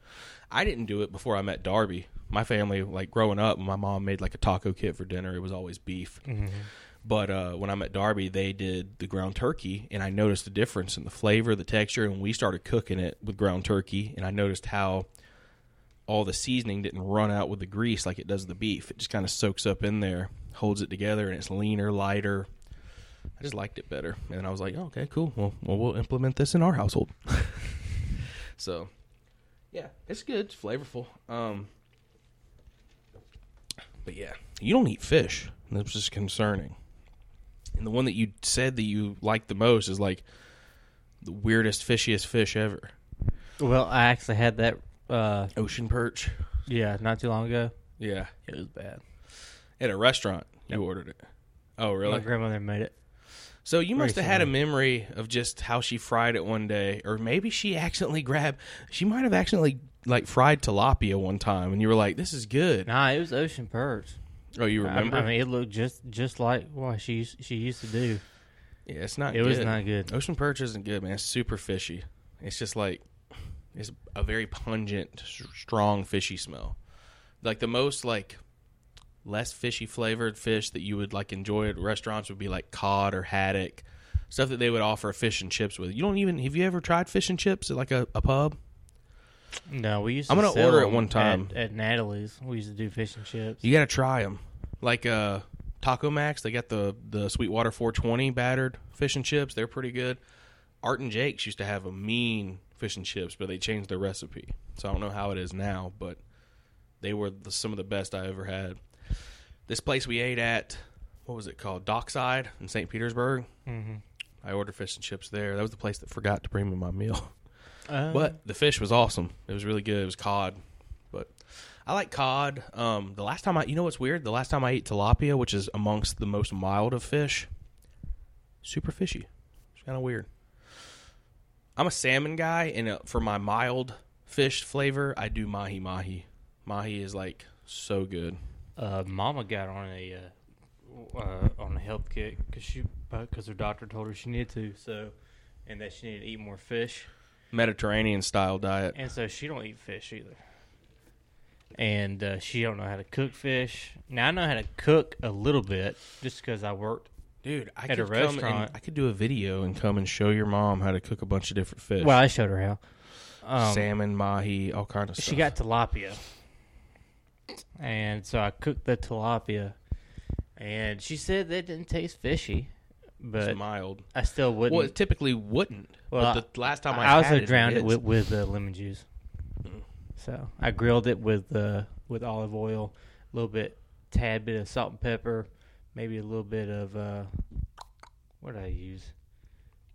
I didn't do it before I met Darby. My family, like growing up, my mom made like a taco kit for dinner. It was always beef. Mm-hmm. But uh, when I met Darby, they did the ground turkey, and I noticed the difference in the flavor, the texture, and we started cooking it with ground turkey, and I noticed how all the seasoning didn't run out with the grease like it does the beef. It just kind of soaks up in there, holds it together, and it's leaner, lighter. I just liked it better. And I was like, oh, okay, cool. Well, well, we'll implement this in our household. So... yeah, it's good. It's flavorful. Um, but yeah, you don't eat fish. That's just concerning. And the one that you said that you liked the most is like the weirdest, fishiest fish ever. Well, I actually had that. Uh, Ocean perch. Yeah, not too long ago. Yeah. It was bad. At a restaurant, you yep. ordered it. Oh, really? My grandmother made it. So you must Recently. have had a memory of just how she fried it one day, or maybe she accidentally grabbed, she might have accidentally like fried tilapia one time, and you were like, this is good. Nah, it was ocean perch. Oh, you remember? I, I mean, it looked just, just like what she, she used to do. Yeah, it's not it good. It was not good. Ocean perch isn't good, man. It's super fishy. It's just like, it's a very pungent, strong, fishy smell. Like the most like... less fishy flavored fish that you would like enjoy at restaurants would be like cod or haddock, stuff that they would offer fish and chips with. You don't even have you ever tried fish and chips at like a, a pub? No, we used. to I'm gonna sell order it one time at, at Natalie's. We used to do fish and chips. You gotta try them. Like uh, Taco Mac, they got the the Sweetwater four twenty battered fish and chips. They're pretty good. Art and Jake's used to have a mean fish and chips, but they changed their recipe, so I don't know how it is now. But they were the, some of the best I ever had. This place we ate at, what was it called? Dockside in Saint Petersburg. Mm-hmm. I ordered fish and chips there. That was the place that forgot to bring me my meal. Uh, but the fish was awesome. It was really good. It was cod. But I like cod. Um, the last time I, you know what's weird? The last time I ate tilapia, which is amongst the most mild of fish, super fishy. It's kind of weird. I'm a salmon guy, and uh, for my mild fish flavor, I do mahi-mahi. Mahi is like so good. Uh, Mama got on a uh, uh, on a health kick because she because her doctor told her she needed to, so and that she needed to eat more fish, Mediterranean style diet. And so she don't eat fish either, and uh, she don't know how to cook fish. Now I know how to cook a little bit just because I worked. Dude, I at could a restaurant. I could do a video and come and show your mom how to cook a bunch of different fish. Well, I showed her how um, salmon, mahi, all kinds of stuff. She got tilapia. And so I cooked the tilapia, and she said that didn't taste fishy, but it's mild. I still wouldn't. Well, it typically wouldn't. Well, but the last time I, I also had drowned it, it with, with uh, lemon juice. So I grilled it with uh, with olive oil. a little bit, tad bit of salt and pepper, maybe a little bit of uh, what did I use?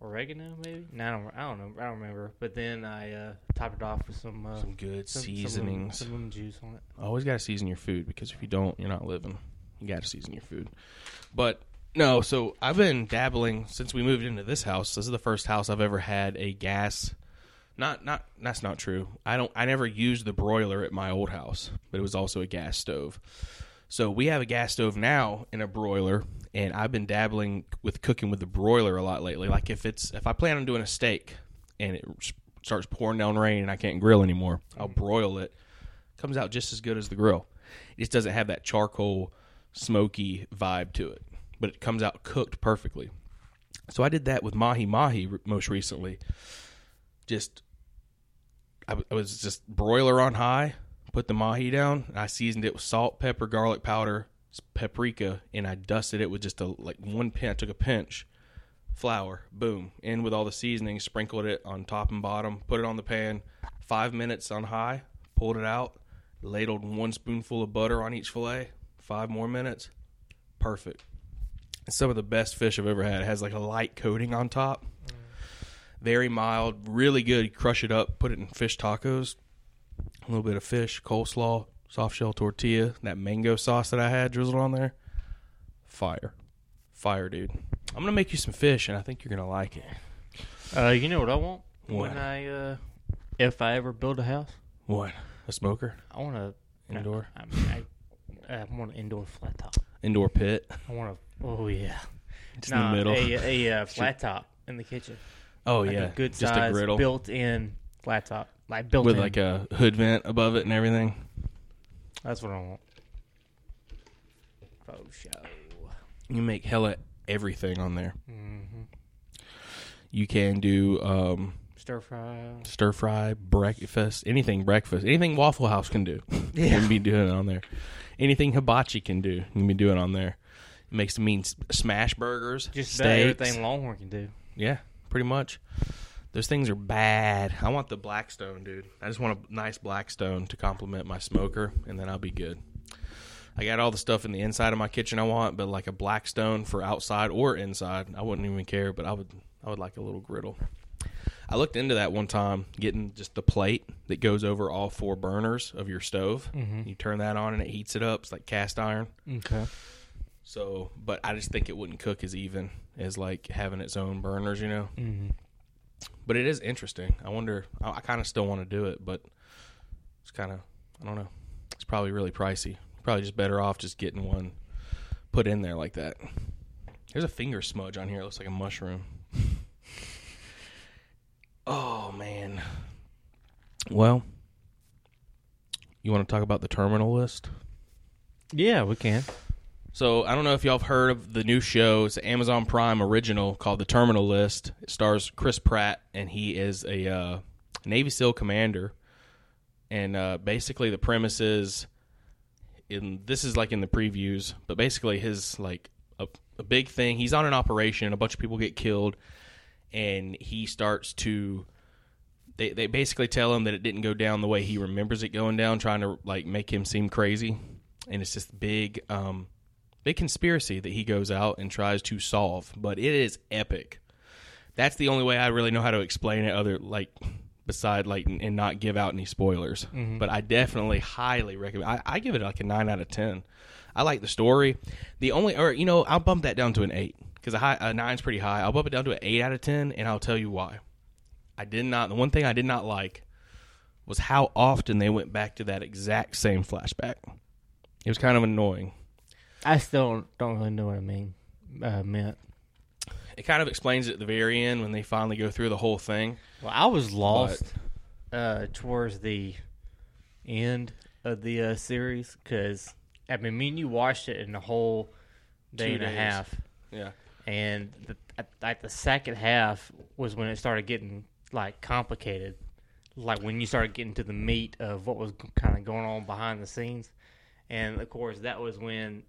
Oregano, maybe? No, I don't. I don't know. I don't remember. But then I uh, topped it off with some uh, some good some, seasonings, some lemon, some lemon juice on it. Always gotta season your food, because if you don't, you're not living. You gotta season your food. But no, so I've been dabbling since we moved into this house. This is the first house I've ever had a gas. Not not that's not true. I don't. I never used the broiler at my old house, but it was also a gas stove. So we have a gas stove now and a broiler, and I've been dabbling with cooking with the broiler a lot lately. Like if it's if I plan on doing a steak and it starts pouring down rain and I can't grill anymore, I'll broil it. Comes out just as good as the grill. It just doesn't have that charcoal, smoky vibe to it, but it comes out cooked perfectly. So I did that with mahi-mahi most recently. Just I, I was just broiler on high. Put the mahi down, and I seasoned it with salt, pepper, garlic powder, paprika, and I dusted it with just a like one pinch. I took a pinch, flour, boom, in with all the seasoning, sprinkled it on top and bottom, put it on the pan, five minutes on high, pulled it out, ladled one spoonful of butter on each fillet, five more minutes, perfect. It's some of the best fish I've ever had. It has like a light coating on top, mm. very mild, really good. Crush it up, put it in fish tacos. A little bit of fish, coleslaw, soft shell tortilla, that mango sauce that I had drizzled on there. Fire. Fire, dude. I'm going to make you some fish, and I think you're going to like it. Uh, you know what I want? What? When I, uh, if I ever build a house? What? A smoker? I want a... Indoor? I, I, I, I want an indoor flat top. Indoor pit? I want a... Oh, yeah. Just nah, in the middle. A, a, a flat top in the kitchen. Oh, like yeah. A good Just size, a griddle. Built-in flat top. Like built with in. Like a hood vent above it and everything. That's what I want. Oh, show. You make hella everything on there. Mm-hmm. You can do um, stir fry, stir fry breakfast, anything breakfast, anything Waffle House can do. Yeah. You can be doing it on there. Anything Hibachi can do, you can be doing on there. It makes mean smash burgers, just steaks. About everything Longhorn can do. Yeah, pretty much. Those things are bad. I want the Blackstone, dude. I just want a nice Blackstone to complement my smoker, and then I'll be good. I got all the stuff in the inside of my kitchen I want, but like a Blackstone for outside or inside, I wouldn't even care, but I would I would like a little griddle. I looked into that one time, getting just the plate that goes over all four burners of your stove. Mm-hmm. You turn that on, and it heats it up. It's like cast iron. Okay. So, but I just think it wouldn't cook as even as like having its own burners, you know? Mm-hmm. But it is interesting. I wonder, I, I kind of still want to do it, but it's kind of, I don't know. It's probably really pricey. Probably just better off just getting one put in there like that. There's a finger smudge on here. It looks like a mushroom. Oh, man. Well, you want to talk about the terminal list? Yeah, we can. So, I don't know if y'all have heard of the new show. It's an Amazon Prime original called The Terminal List. It stars Chris Pratt, and he is a uh, Navy SEAL commander. And uh, basically the premise is, in, this is like in the previews, but basically his, like, a, a big thing. He's on an operation, a bunch of people get killed, and he starts to... They, they basically tell him that it didn't go down the way he remembers it going down, trying to, like, make him seem crazy. And it's just big... Um, Big conspiracy that he goes out and tries to solve, but it is epic. That's the only way I really know how to explain it, other like beside like and not give out any spoilers. Mm-hmm. But I definitely highly recommend. I, I give it like a nine out of ten. I like the story. The only, or you know, I'll bump that down to an eight because a, a nine's pretty high. I'll bump it down to an eight out of ten, and I'll tell you why. I did not. The one thing I did not like was how often they went back to that exact same flashback. It was kind of annoying. I still don't really know what I mean. Uh, meant it kind of explains it at the very end when they finally go through the whole thing. Well, I was lost but, uh, towards the end of the uh, series because I mean, me and you watched it in the whole day and days. a half. Yeah, and the, at, at the second half was when it started getting like complicated, like when you started getting to the meat of what was kind of going on behind the scenes, and of course that was when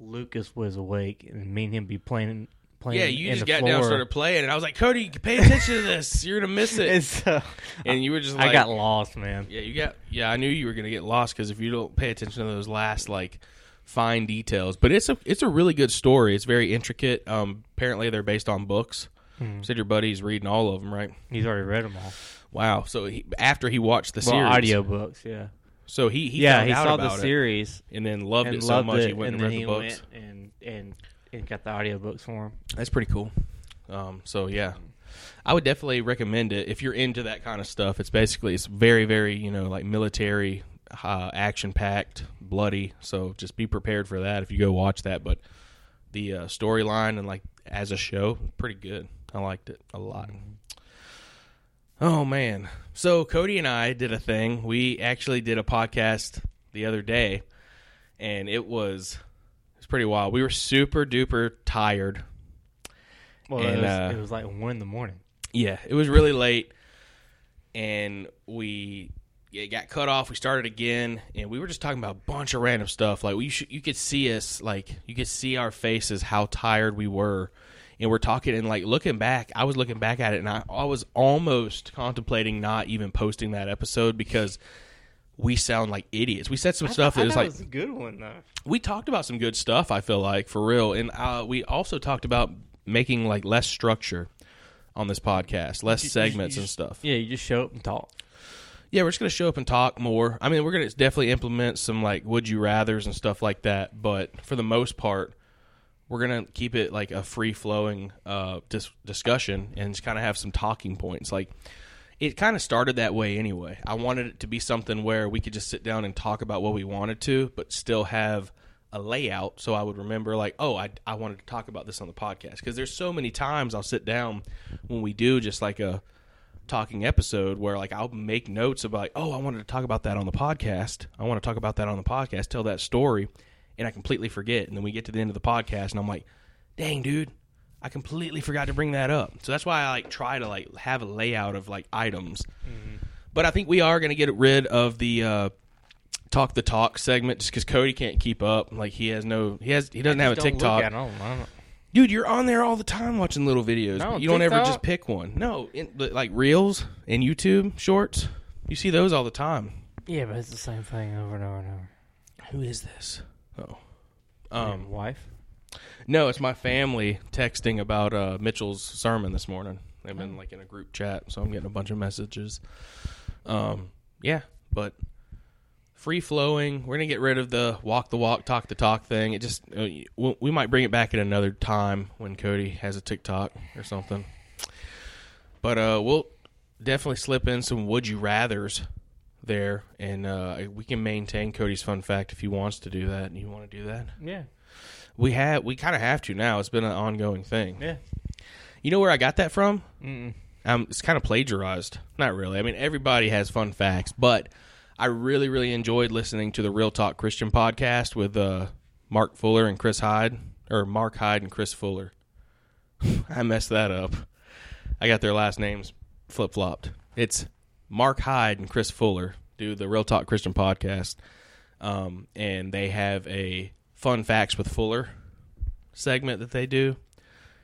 Lucas was awake, and me and him be playing playing. Yeah, you in just the got floor. down and started playing, and I was like, Cody, pay attention to this. You're gonna miss it. And, so, and you were just like, I got lost, man. Yeah, you got. Yeah, I knew you were gonna get lost because if you don't pay attention to those last like fine details. But it's a it's a really good story. It's very intricate. Um, apparently they're based on books. Hmm. Said your buddy's reading all of them, right? He's already read them all. Wow. So he, after he watched the well, series, audio books, yeah. So he, he yeah he saw the series and then loved it so much he went and read the books and and and got the audiobooks for him. That's pretty cool. Um, so yeah, I would definitely recommend it if you're into that kind of stuff. It's basically it's very very you know like military, uh, action packed, bloody. So just be prepared for that if you go watch that. But the uh, storyline and like as a show, pretty good. I liked it a lot. Mm-hmm. Oh, man. So Cody and I did a thing. We actually did a podcast the other day, and it was it was pretty wild. We were super duper tired. Well, and, it, was, uh, it was like one in the morning. Yeah, it was really late, and we it got cut off. We started again, and we were just talking about a bunch of random stuff. Like we should, you could see us, like you could see our faces, how tired we were. And we're talking and like looking back, I was looking back at it and I, I was almost contemplating not even posting that episode because we sound like idiots. We said some I, stuff I, that I was like, was a good one though. We talked about some good stuff, I feel like, for real. And uh, we also talked about making like less structure on this podcast, less you, segments you, you and stuff. Yeah, you just show up and talk. Yeah, we're just going to show up and talk more. I mean, we're going to definitely implement some like would you rathers and stuff like that. But for the most part, we're going to keep it like a free-flowing uh, dis- discussion and just kind of have some talking points. Like, it kind of started that way anyway. I wanted it to be something where we could just sit down and talk about what we wanted to, but still have a layout so I would remember, like, oh, I, I wanted to talk about this on the podcast. Because there's so many times I'll sit down when we do just like a talking episode where like I'll make notes about, like, oh, I wanted to talk about that on the podcast. I want to talk about that on the podcast, tell that story. And I completely forget. And then we get to the end of the podcast, and I'm like, dang, dude, I completely forgot to bring that up. So that's why I like try to like have a layout of like items. Mm-hmm. But I think we are going to get rid of the uh, talk the talk segment just because Cody can't keep up. Like he has no, he has, he doesn't have a TikTok. Look at him. I don't. Dude, you're on there all the time watching little videos. No, you don't TikTok? Ever just pick one. No, in, like reels and YouTube shorts. You see those all the time. Yeah, but it's the same thing over and over and over. Who is this? Oh, um, your wife? No, it's my family texting about uh, Mitchell's sermon this morning. They've been like in a group chat, so I'm getting a bunch of messages. Um, yeah, but free flowing. We're gonna get rid of the walk the walk, talk the talk thing. It just uh, we might bring it back at another time when Cody has a TikTok or something. But uh, we'll definitely slip in some would you rather's. There and uh, we can maintain Cody's fun fact if he wants to do that. And you want to do that? Yeah, we have. We kind of have to now. It's been an ongoing thing. Yeah, you know where I got that from? Mm-mm. Um, it's kind of plagiarized. Not really. I mean, everybody has fun facts, but I really, really enjoyed listening to the Real Talk Christian podcast with uh, Mark Fuller and Chris Hyde, or Mark Hyde and Chris Fuller. I messed that up. I got their last names flip flopped. It's Mark Hyde and Chris Fuller do the Real Talk Christian podcast, um, and they have a Fun Facts with Fuller segment that they do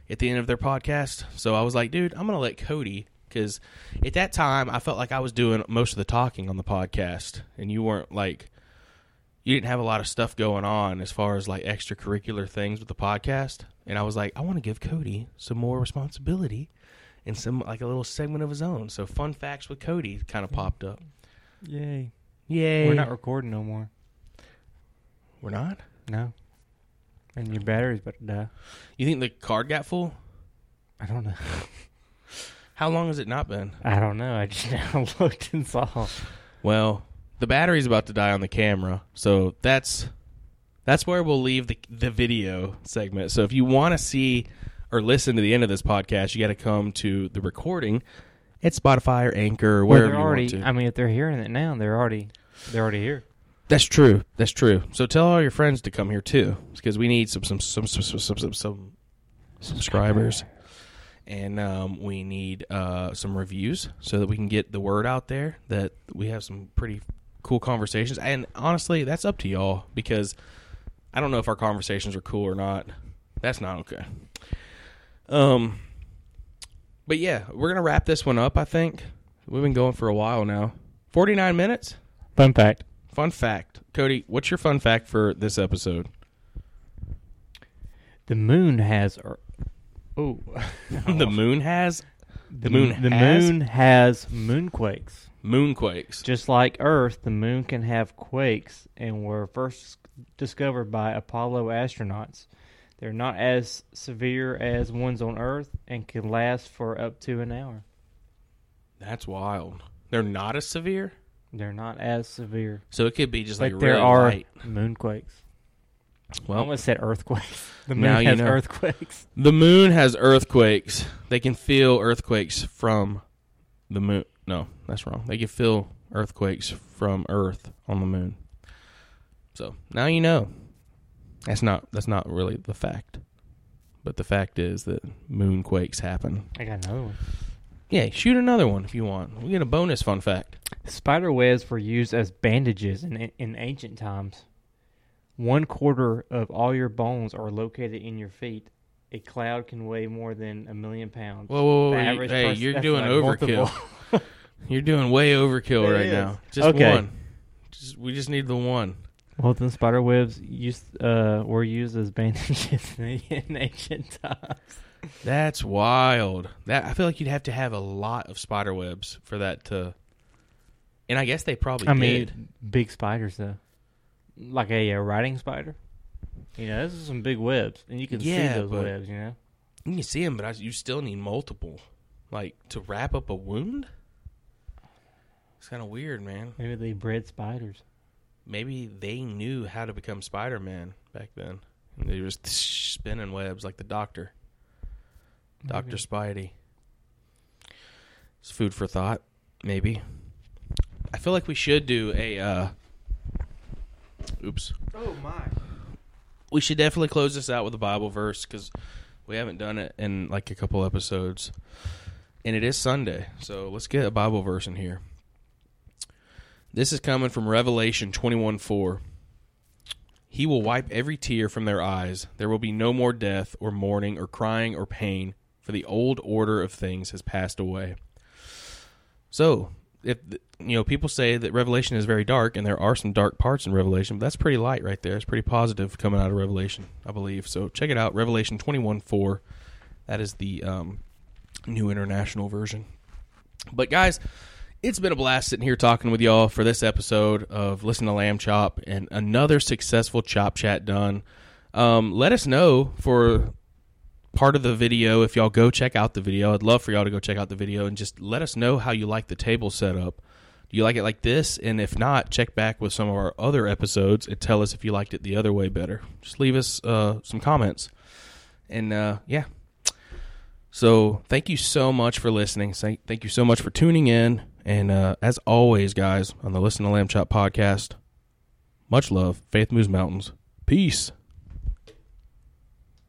at the end of their podcast. So I was like, dude, I'm going to let Cody, because at that time I felt like I was doing most of the talking on the podcast, and you weren't like, you didn't have a lot of stuff going on as far as like extracurricular things with the podcast. And I was like, I want to give Cody some more responsibility. And some like a little segment of his own. So Fun Facts with Cody kind of popped up. Yay. Yay. We're not recording no more. We're not? No. And your battery's about to die. You think the card got full? I don't know. How long has it not been? I don't know. I just now looked and saw. Well, the battery's about to die on the camera. So that's that's where we'll leave the the video segment. So if you want to see or listen to the end of this podcast, you got to come to the recording at Spotify or Anchor or wherever well, you already, want to. I mean, if they're hearing it now, they're already they're already here. That's true. That's true. So tell all your friends to come here, too, because we need some some some some, some, some, some subscribers, and um, we need uh, some reviews so that we can get the word out there that we have some pretty cool conversations. And honestly, that's up to y'all, because I don't know if our conversations are cool or not. That's not okay. Um, but yeah, we're going to wrap this one up, I think. We've been going for a while now. forty-nine minutes. Fun fact. Fun fact. Cody, what's your fun fact for this episode? The moon has... Er- oh. The moon has... The, the moon, the has? moon has moonquakes. Moonquakes. Just like Earth, the moon can have quakes and were first discovered by Apollo astronauts. They're not as severe as ones on Earth and can last for up to an hour. That's wild. They're not as severe? They're not as severe. So it could be just like, like there really are light moonquakes. Well, I almost said earthquakes. The moon now has you know. earthquakes. The moon has earthquakes. They can feel earthquakes from the moon. No, that's wrong. They can feel earthquakes from Earth on the moon. So now you know. That's not that's not really the fact, but the fact is that moonquakes happen. I got another one. Yeah, shoot another one if you want. We get a bonus fun fact. Spider webs were used as bandages in in ancient times. One quarter of all your bones are located in your feet. A cloud can weigh more than a million pounds. Whoa, whoa, whoa. You, hey, person, you're doing like overkill. You're doing way overkill it right is. now. Just okay. one. Just, we just need the one. Well, then spider webs used, uh, were used as bandages in ancient times. That's wild. That I feel like you'd have to have a lot of spider webs for that to... And I guess they probably I did. I mean, big spiders, though. Like a, a riding spider. You know, those are some big webs. And you can yeah, see those webs, you know? You can see them, but I, you still need multiple. Like, to wrap up a wound? It's kind of weird, man. Maybe they bred spiders. Maybe they knew how to become Spider-Man back then. And they were just spinning webs like the doctor. Doctor Spidey. It's food for thought, maybe. I feel like we should do a... Uh, Oops. Oh, my. We should definitely close this out with a Bible verse because we haven't done it in like a couple episodes. And it is Sunday, so let's get a Bible verse in here. This is coming from Revelation twenty-one four. He will wipe every tear from their eyes. There will be no more death or mourning or crying or pain, for the old order of things has passed away. So... If you know, people say that Revelation is very dark, and there are some dark parts in Revelation, but that's pretty light right there. It's pretty positive coming out of Revelation, I believe. So check it out, Revelation twenty-one four. That is the um, New International Version. But guys, it's been a blast sitting here talking with y'all for this episode of Listen to Lamb Chop and another successful Chop Chat done. Um, let us know for... part of the video, if y'all go check out the video, I'd love for y'all to go check out the video and just let us know how you like the table setup. Do you like it like this? And if not, check back with some of our other episodes and tell us if you liked it the other way better. Just leave us uh, some comments. And uh, yeah. So thank you so much for listening. Thank you so much for tuning in. And uh, as always, guys, on the Listen to Lamb Chop podcast, much love. Faith moves mountains. Peace.